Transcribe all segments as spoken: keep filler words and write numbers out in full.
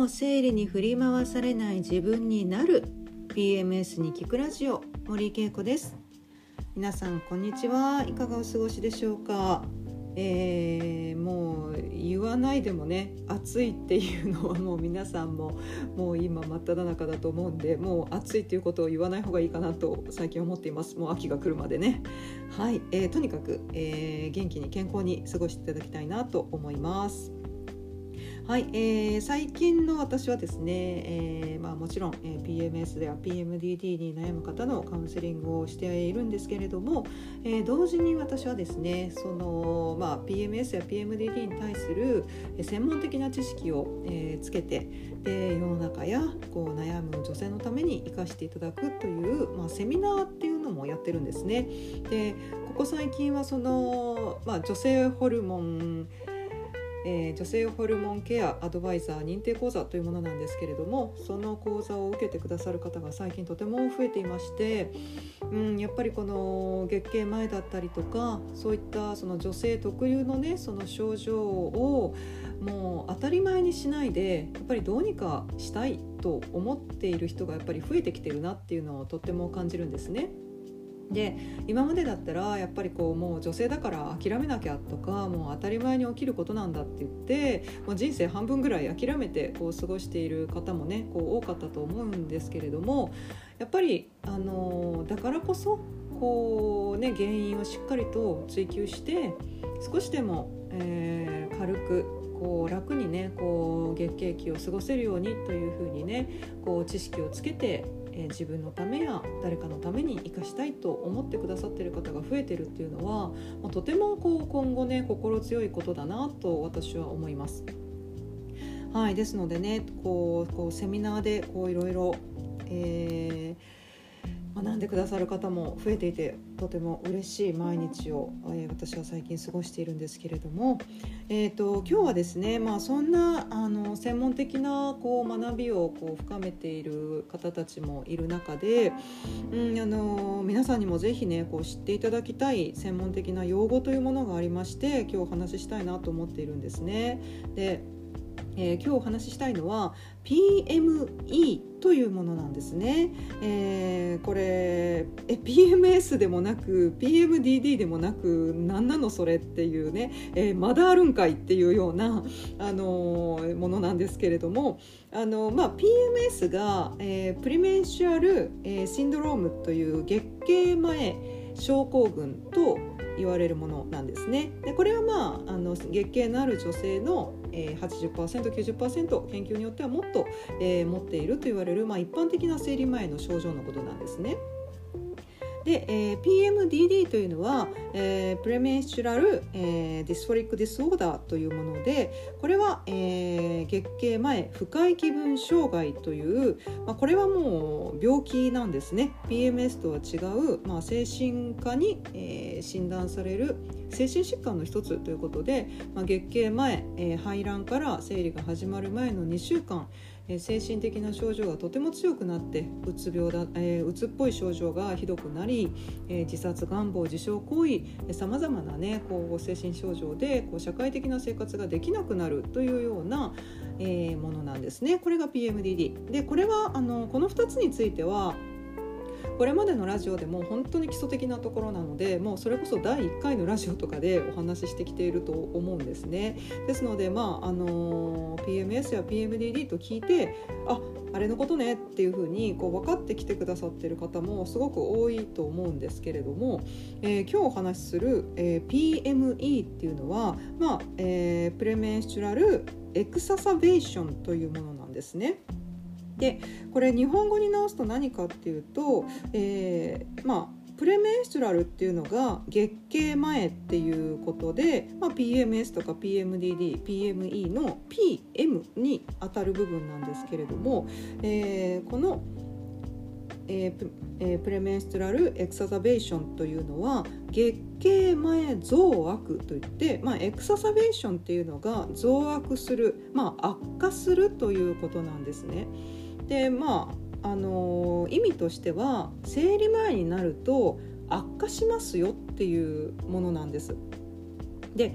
も生理に振り回されない自分になる ピーエムエス に聞くラジオ、森恵子です。皆さんこんにちは。いかがお過ごしでしょうか。えー、もう言わないでもね、暑いっていうのはもう皆さんももう今真っ只中だと思うんで、もう暑いっていうことを言わない方がいいかなと最近思っています。もう秋が来るまでね。はい、えー、とにかく、えー、元気に健康に過ごしていただきたいなと思います。はい、えー、最近の私はですね、えーまあ、もちろん、えー、ピーエムエス では ピーエムディーディー に悩む方のカウンセリングをしているんですけれども、えー、同時に私はですね、その、まあ、ピーエムエス や ピーエムディーディー に対する専門的な知識を、えー、つけて、で世の中やこう悩む女性のために生かしていただくという、まあ、セミナーっていうのもやってるんですね。でここ最近はその、まあ、女性ホルモンえー、女性ホルモンケアアドバイザー認定講座というものなんですけれども、その講座を受けてくださる方が最近とても増えていまして、うん、やっぱりこの月経前だったりとか、そういったその女性特有のね、その症状をもう当たり前にしないで、やっぱりどうにかしたいと思っている人がやっぱり増えてきてるなっていうのをとっても感じるんですね。で今までだったらやっぱりこうもう女性だから諦めなきゃとか、もう当たり前に起きることなんだって言って、もう人生半分ぐらい諦めてこう過ごしている方もね、こう多かったと思うんですけれども、やっぱりあのだからこそこう、ね、原因をしっかりと追求して、少しでも、えー、軽くこう楽にね、こう月経期を過ごせるようにというふうにね、こう知識をつけて、えー、自分のためや誰かのために生かしたいと思ってくださっている方が増えているっていうのは、もうとてもこう今後ね、心強いことだなと私は思います。はい、ですのでね、こう、こうセミナーでこういろいろ、えー学んでくださる方も増えていて、とても嬉しい毎日を、えー、私は最近過ごしているんですけれども、えーと、今日はですね、まあ、そんなあの専門的なこう学びをこう深めている方たちもいる中で、うん、あの皆さんにもぜひね、こう知っていただきたい専門的な用語というものがありまして、今日お話ししたいなと思っているんですね。で、えー、今日お話ししたいのは ピーエムイー というものなんですね。えー、これえ ピーエムエス でもなく ピーエムディーディー でもなく、何なのそれっていうね、えー、まだあるんかいっていうような、あのー、ものなんですけれども、あのーまあ、ピーエムエス が、えー、プリメンシュアル、えー、シンドロームという月経前症候群と言われるものなんですね。でこれは、まあ、あの月経のある女性の はちじゅっパーセントきゅうじゅっパーセント 研究によってはもっと、えー、持っていると言われる、まあ、一般的な生理前の症状のことなんですね。で、えー、ピーエムディーディー というのは、えー、プレメンシュラル、えー、ディスフォリックディスオーダーというもので、これは、えー、月経前不快気分障害という、まあ、これはもう病気なんですね。 ピーエムエス とは違う、まあ、精神科に、えー、診断される精神疾患の一つということで、まあ、月経前、えー、排卵から生理が始まる前のにしゅうかん、精神的な症状がとても強くなって、うつ病だ、えー、うつっぽい症状がひどくなり、えー、自殺願望、自傷行為、さまざまな、ね、こう精神症状でこう社会的な生活ができなくなるというような、えー、ものなんですね。これが ピーエムディーディー で、これはあのこのふたつについてはこれまでのラジオでも本当に基礎的なところなので、もうそれこそだいいっかいのラジオとかでお話ししてきていると思うんですね。ですので、まああの ピーエムエス や ピーエムディーディー と聞いて、あ、あれのことねっていうふうにこう分かってきてくださっている方もすごく多いと思うんですけれども、えー、今日お話しする、えー、ピーエムイー っていうのは、まあえー、プレメンシュラルエクササベーションというものなんですね。でこれ日本語に直すと何かっていうと、えーまあ、プレメンストラルっていうのが月経前っていうことで、まあ、ピーエムエス とか ピーエムディーディー、ピーエムイー の ピーエム に当たる部分なんですけれども、えー、この、えーえー、プレメンストラルエクササベーションというのは月経前増悪といって、まあ、エクササベーションっていうのが増悪する、まあ、悪化するということなんですね。でまああのー、意味としては生理前になると悪化しますよっていうものなんです。で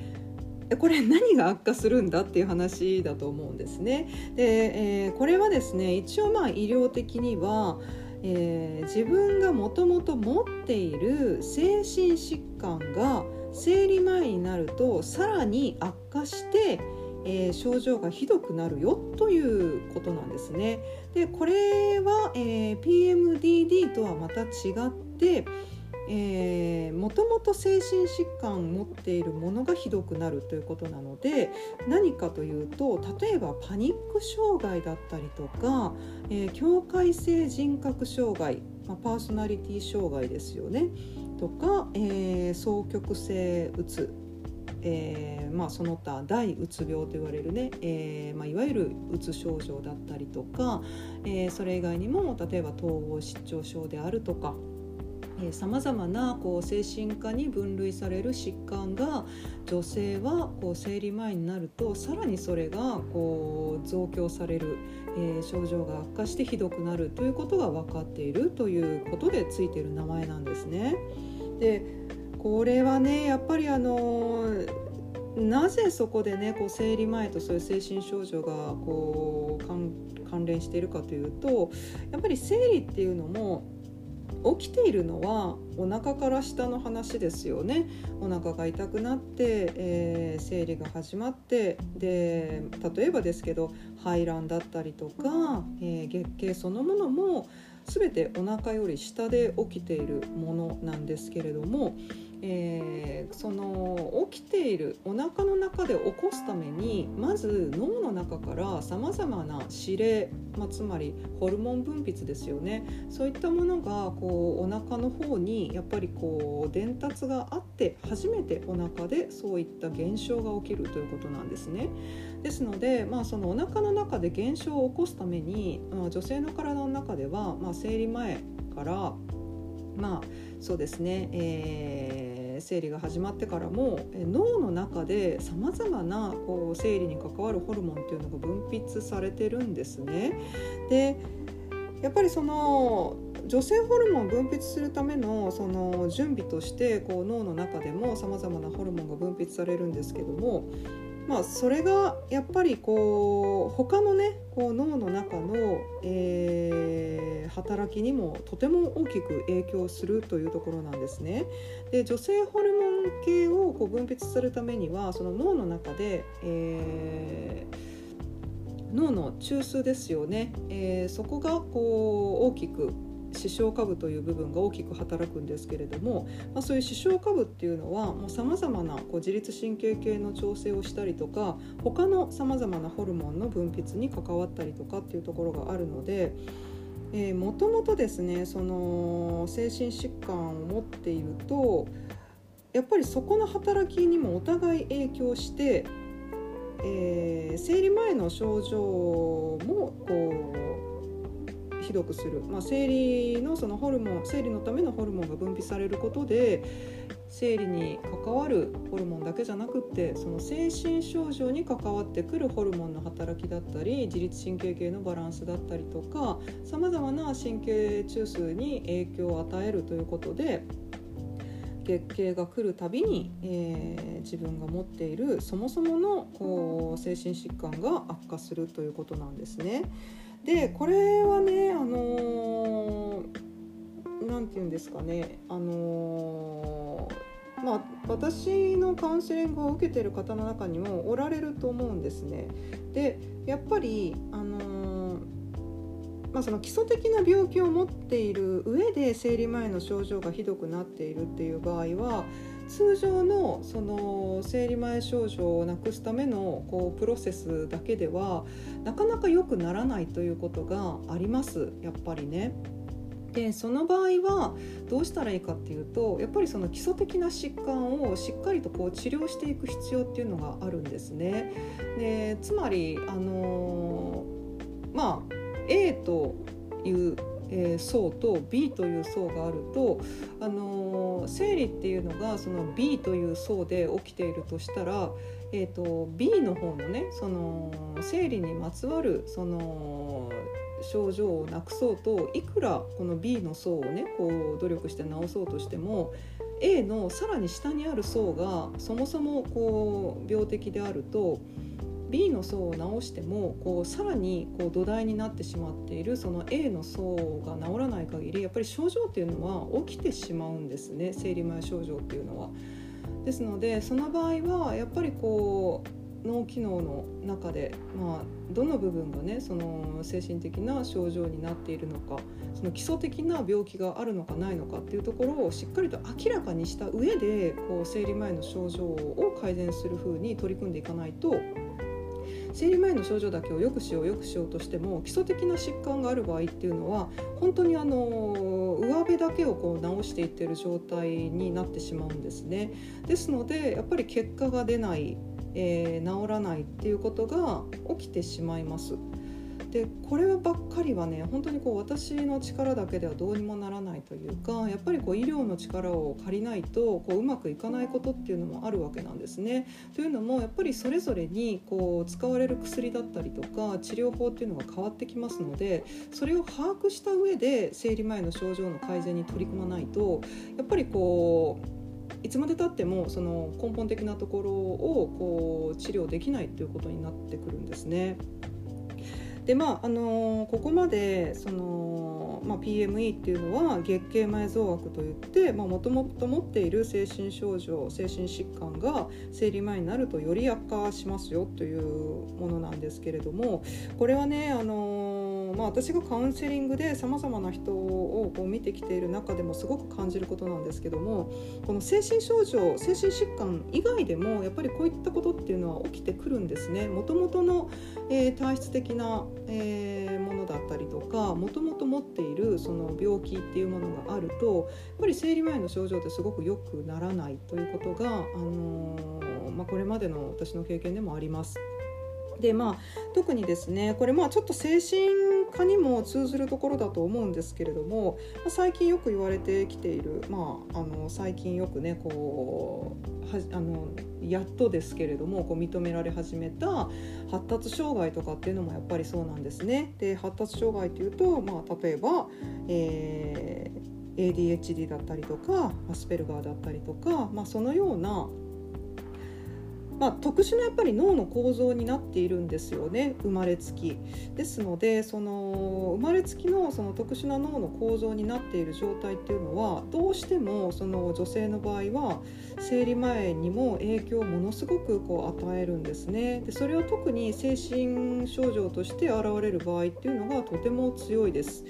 これ何が悪化するんだっていう話だと思うんですね。で、えー、これはですね、一応まあ医療的には、えー、自分がもともと持っている精神疾患が生理前になるとさらに悪化して、えー、症状がひどくなるよということなんですね。で、これは、えー、ピーエムディーディー とはまた違って、えー、もともと精神疾患を持っているものがひどくなるということなので、何かというと、例えばパニック障害だったりとか、えー、境界性人格障害、まあ、パーソナリティ障害ですよねとか、えー、双極性うつ、えーまあ、その他大うつ病と言われるね、えーまあ、いわゆるうつ症状だったりとか、えー、それ以外にも例えば統合失調症であるとか、さまざまなこう精神科に分類される疾患が、女性はこう生理前になるとさらにそれがこう増強される、えー、症状が悪化してひどくなるということが分かっているということでついている名前なんですね。で、これはね、やっぱりあのなぜそこでね、こう生理前とそういう精神症状がこう 関, 関連しているかというと、やっぱり生理っていうのも起きているのはお腹から下の話ですよね。お腹が痛くなって、えー、生理が始まって、で、例えばですけど排卵だったりとか、えー、月経そのものも全てお腹より下で起きているものなんですけれども、えー、その起きているお腹の中で起こすために、まず脳の中からさまざまな指令、まあ、つまりホルモン分泌ですよね、そういったものがこうお腹の方にやっぱりこう伝達があって、初めてお腹でそういった現象が起きるということなんですね。ですので、まあ、そのお腹の中で現象を起こすために、女性の体の中では、まあ、生理前からまあそうですね、えー、生理が始まってからも脳の中でさまざまなこう生理に関わるホルモンというのが分泌されてるんですね。で、やっぱりその女性ホルモンを分泌するためのその準備として、こう脳の中でもさまざまなホルモンが分泌されるんですけども、まあ、それがやっぱりこう他のね、こう脳の中の、えー、働きにもとても大きく影響するというところなんですね。で、女性ホルモン系をこう分泌するためには、その脳の中で、えー、脳の中枢ですよね、えー、そこがこう大きく、視床下部という部分が大きく働くんですけれども、まあ、そういう視床下部っていうのはもうさまざまなこう自律神経系の調整をしたりとか、他のさまざまなホルモンの分泌に関わったりとかっていうところがあるので、えー、もともとですね、その精神疾患を持っていると、やっぱりそこの働きにもお互い影響して、えー、生理前の症状もこうひどくする、まあ、生理のそのホルモン、生理のためのホルモンが分泌されることで、生理に関わるホルモンだけじゃなくて、その精神症状に関わってくるホルモンの働きだったり、自律神経系のバランスだったりとか、さまざまな神経中枢に影響を与えるということで、月経が来るたびに、えー、自分が持っているそもそものこう精神疾患が悪化するということなんですね。で、これはね、あのー、なんていうんですかね、あのー、まあ、私のカウンセリングを受けている方の中にもおられると思うんですね。で、やっぱり、あのーまあ、その基礎的な病気を持っている上で生理前の症状がひどくなっているっていう場合は、通常のその生理前症状をなくすためのこうプロセスだけではなかなか良くならないということがあります。やっぱりね。で、その場合はどうしたらいいかっていうと、やっぱりその基礎的な疾患をしっかりとこう治療していく必要っていうのがあるんですね。で、つまりあのまあ A というえー、層と B という層があると、あのー、生理っていうのがその B という層で起きているとしたら、えーと B の方のね、その生理にまつわるその症状をなくそうと、いくらこの B の層をねこう努力して治そうとしても、A のさらに下にある層がそもそもこう病的であると B の層を治してもこうさらにこう土台になってしまっているその A の層が治らない限りやっぱり症状っていうのは起きてしまうんですね、生理前症状っていうのは。ですのでその場合はやっぱりこう脳機能の中で、まあ、どの部分がねその精神的な症状になっているのか、その基礎的な病気があるのかないのかっていうところをしっかりと明らかにした上でこう生理前の症状を改善する風に取り組んでいかないと、生理前の症状だけをよくしようよくしようとしても基礎的な疾患がある場合っていうのは本当にあの上辺だけをこう治していってる状態になってしまうんですね。ですのでやっぱり結果が出ないえー、治らないっていうことが起きてしまいます。でこればっかりはね本当にこう私の力だけではどうにもならないというか、やっぱりこう医療の力を借りないとこううまくいかないことっていうのもあるわけなんですね。というのもやっぱりそれぞれにこう使われる薬だったりとか治療法っていうのが変わってきますので、それを把握した上で生理前の症状の改善に取り組まないとやっぱりこういつまでたってもその根本的なところをこう治療できないということになってくるんですね。でまああのここまでその、まあ、ピーエムイー っていうのは月経前増悪といってもともと持っている精神症状精神疾患が生理前になるとより悪化しますよというものなんですけれども、これはねあのまあ、私がカウンセリングでさまざまな人をこう見てきている中でもすごく感じることなんですけども、この精神症状精神疾患以外でもやっぱりこういったことっていうのは起きてくるんですね。もともとの、えー、体質的な、えー、ものだったりとかもともと持っているその病気っていうものがあるとやっぱり生理前の症状ってすごく良くならないということが、あのーまあ、これまでの私の経験でもあります。でまあ、特にですねこれまあちょっと精神科にも通ずるところだと思うんですけれども、最近よく言われてきている、まあ、あの最近よくねこうはあのやっとですけれどもこう認められ始めた発達障害とかっていうのもやっぱりそうなんですね。で発達障害というと、まあ、例えば、えー、エーディーエイチディー だったりとかアスペルガーだったりとか、まあ、そのようなまあ、特殊なやっぱり脳の構造になっているんですよね、生まれつきですので、その生まれつきのその特殊な脳の構造になっている状態っていうのはどうしてもその女性の場合は生理前にも影響をものすごくこう与えるんですね。でそれを特に精神症状として現れる場合っていうのがとても強いです。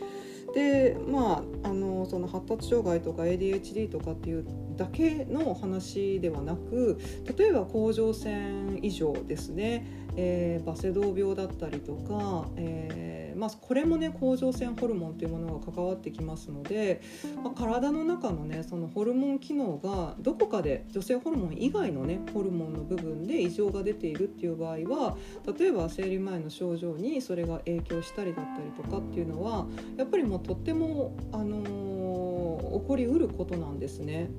でまあ、あのその発達障害とか エーディーエイチディー とかっていうだけの話ではなく、例えば甲状腺異常ですね、えー、バセドウ病だったりとか、えーまあ、これもね甲状腺ホルモンというものが関わってきますので、まあ、体の中のねそのホルモン機能がどこかで女性ホルモン以外のねホルモンの部分で異常が出ているっていう場合は、例えば生理前の症状にそれが影響したりだったりとかっていうのはやっぱりもうとっても、あのー、起こりうることなんですね。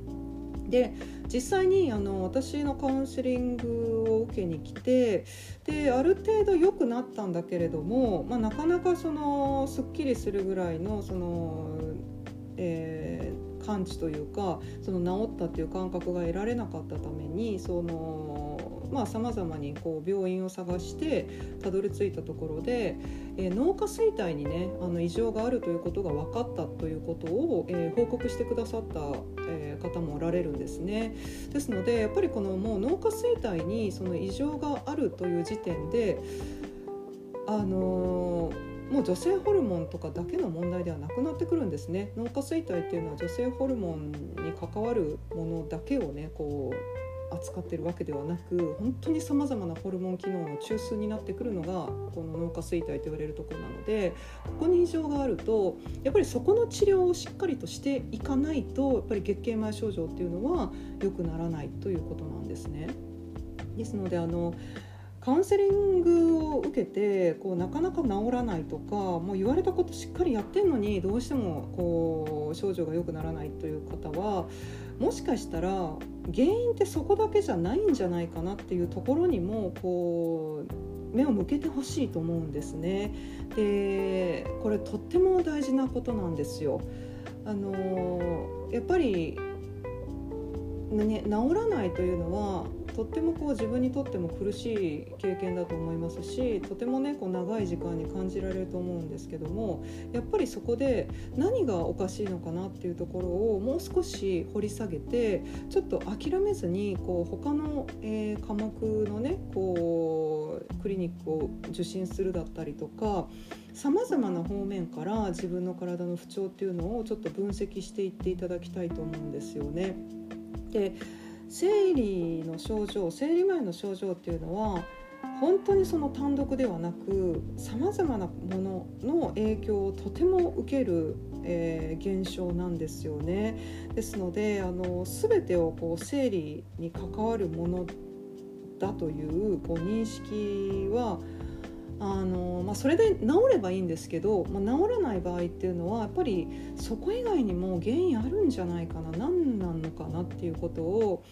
で実際にあの私のカウンセリングを受けに来て、である程度良くなったんだけれども、まあ、なかなかそのすっきりするぐらいのその、えー、完治というかその治ったっていう感覚が得られなかったためにその、まあ、様々にこう病院を探してたどり着いたところで、えー、脳下垂体にねあの異常があるということが分かったということを、えー、報告してくださった方もおられるんですね。ですのでやっぱりこのもう脳下垂体にその異常があるという時点で、あのー、もう女性ホルモンとかだけの問題ではなくなってくるんですね。脳下垂体っていうのは女性ホルモンに関わるものだけをねこう扱ってるわけではなく、本当にさまざまなホルモン機能の中枢になってくるのがこの脳下垂体と言われるところなので、ここに異常があるとやっぱりそこの治療をしっかりとしていかないとやっぱり月経前症状っていうのは良くならないということなんですね。ですのであのカウンセリングを受けてこうなかなか治らないとか、もう言われたことしっかりやってんのにどうしてもこう症状が良くならないという方は、もしかしたら原因ってそこだけじゃないんじゃないかなっていうところにもこう目を向けてほしいと思うんですね。で、これとっても大事なことなんですよ。あのやっぱりね、治らないというのはとってもこう自分にとっても苦しい経験だと思いますし、とてもねこう長い時間に感じられると思うんですけども、やっぱりそこで何がおかしいのかなっていうところをもう少し掘り下げて、ちょっと諦めずにこう他の、えー、科目のねこうクリニックを受診するだったりとか、さまざまな方面から自分の体の不調っていうのをちょっと分析していっていただきたいと思うんですよね。で、生理の症状、生理前の症状っていうのは本当にその単独ではなく、さまざまなものの影響をとても受ける、えー、現象なんですよね。ですので、あの全てをこう生理に関わるものだという、こう認識はあのまあ、それで治ればいいんですけど、まあ、治らない場合っていうのはやっぱりそこ以外にも原因あるんじゃないかな、何なのかなっていうことを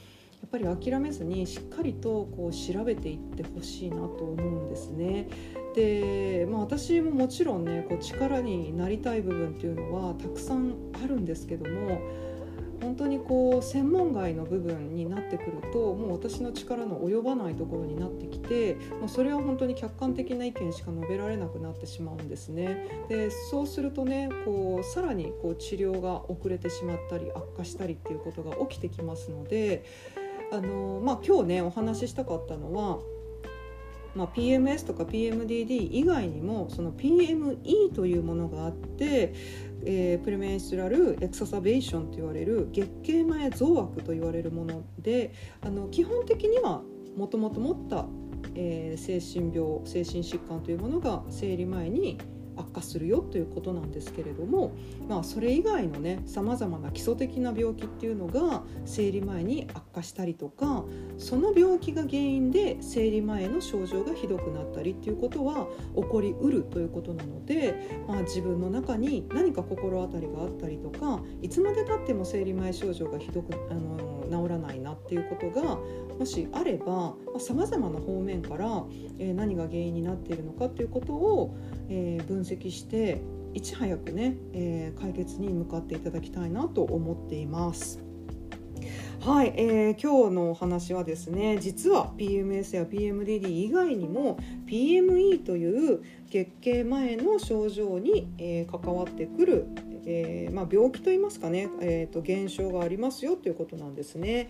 やっぱり諦めずにしっかりとこう調べていってほしいなと思うんですね。で、まあ、私ももちろんねこう力になりたい部分っていうのはたくさんあるんですけども、本当にこう専門外の部分になってくるともう私の力の及ばないところになってきて、もうそれは本当に客観的な意見しか述べられなくなってしまうんですね。で、そうするとねこうさらにこう治療が遅れてしまったり悪化したりっていうことが起きてきますので、あの、まあ、今日ねお話ししたかったのは、まあ、ピーエムエス とか ピーエムディーディー 以外にもその ピーエムイー というものがあって、えー、プレメンストラルエクササベーションと言われる月経前増悪と言われるもので、あの基本的にはもともと持った、えー、精神病精神疾患というものが生理前に悪化するよということなんですけれども、まあ、それ以外のねさまざまな基礎的な病気っていうのが生理前に悪化したりとか、その病気が原因で生理前の症状がひどくなったりっていうことは起こりうるということなので、まあ、自分の中に何か心当たりがあったりとか、いつまで経っても生理前症状がひどくあの治らないなっていうことがもしあれば、さまざまな方面から、えー、何が原因になっているのかっていうことを、えー、分析していち早くね、えー、解決に向かっていただきたいなと思っています。はい、えー、今日のお話はですね、実は ピーエムエス や ピーエムディーディー 以外にも ピーエムイー という月経前の症状に、えー、関わってくる、えーまあ、病気といいますかね、えー、と現象がありますよということなんですね。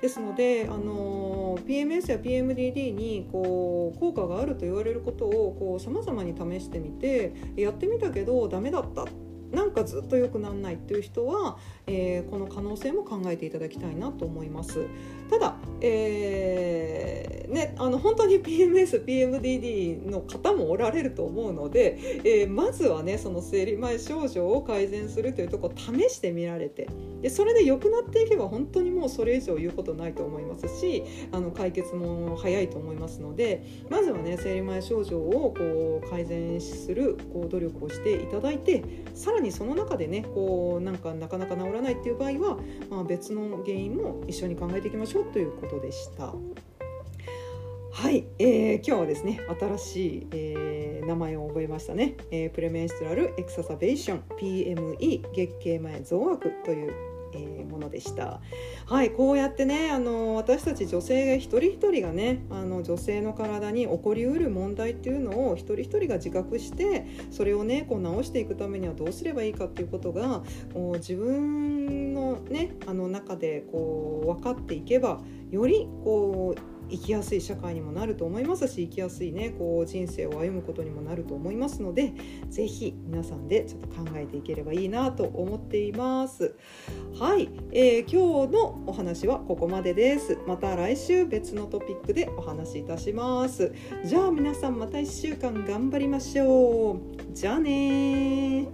ですので、あの ピーエムエス や ピーエムディーディー にこう効果があると言われることをさまざまに試してみて、やってみたけどダメだった、なんかずっと良くならないという人は、えー、この可能性も考えていただきたいなと思います。ただ、えーね、あの本当に ピーエムエス、ピーエムディーディー の方もおられると思うので、えー、まずはねその生理前症状を改善するというところを試してみられて、でそれで良くなっていけば本当にもうそれ以上言うことないと思いますし、あの解決も早いと思いますので、まずはね生理前症状をこう改善するこう努力をしていただいて、さらにその中でねこうなんかなかなか治らないっていう場合は、まあ、別の原因も一緒に考えていきましょうということでした。はい、えー、今日はですね新しい、えー、名前を覚えましたね、えー、プレメンストラルエクササベーション ピーエムイー 月経前増悪という、えー、ものでした。はい、こうやってねあの私たち女性一人一人がねあの女性の体に起こりうる問題っていうのを一人一人が自覚して、それをねこう直していくためにはどうすればいいかっていうことが自分のねあの中でこう分かっていけば、よりこう生きやすい社会にもなると思いますし、生きやすい、ね、こう人生を歩むことにもなると思いますので、ぜひ皆さんでちょっと考えていければいいなと思っています。はい、えー、今日のお話はここまでです。また来週別のトピックでお話しいたします。じゃあ皆さんまたいっしゅうかん頑張りましょう。じゃあね。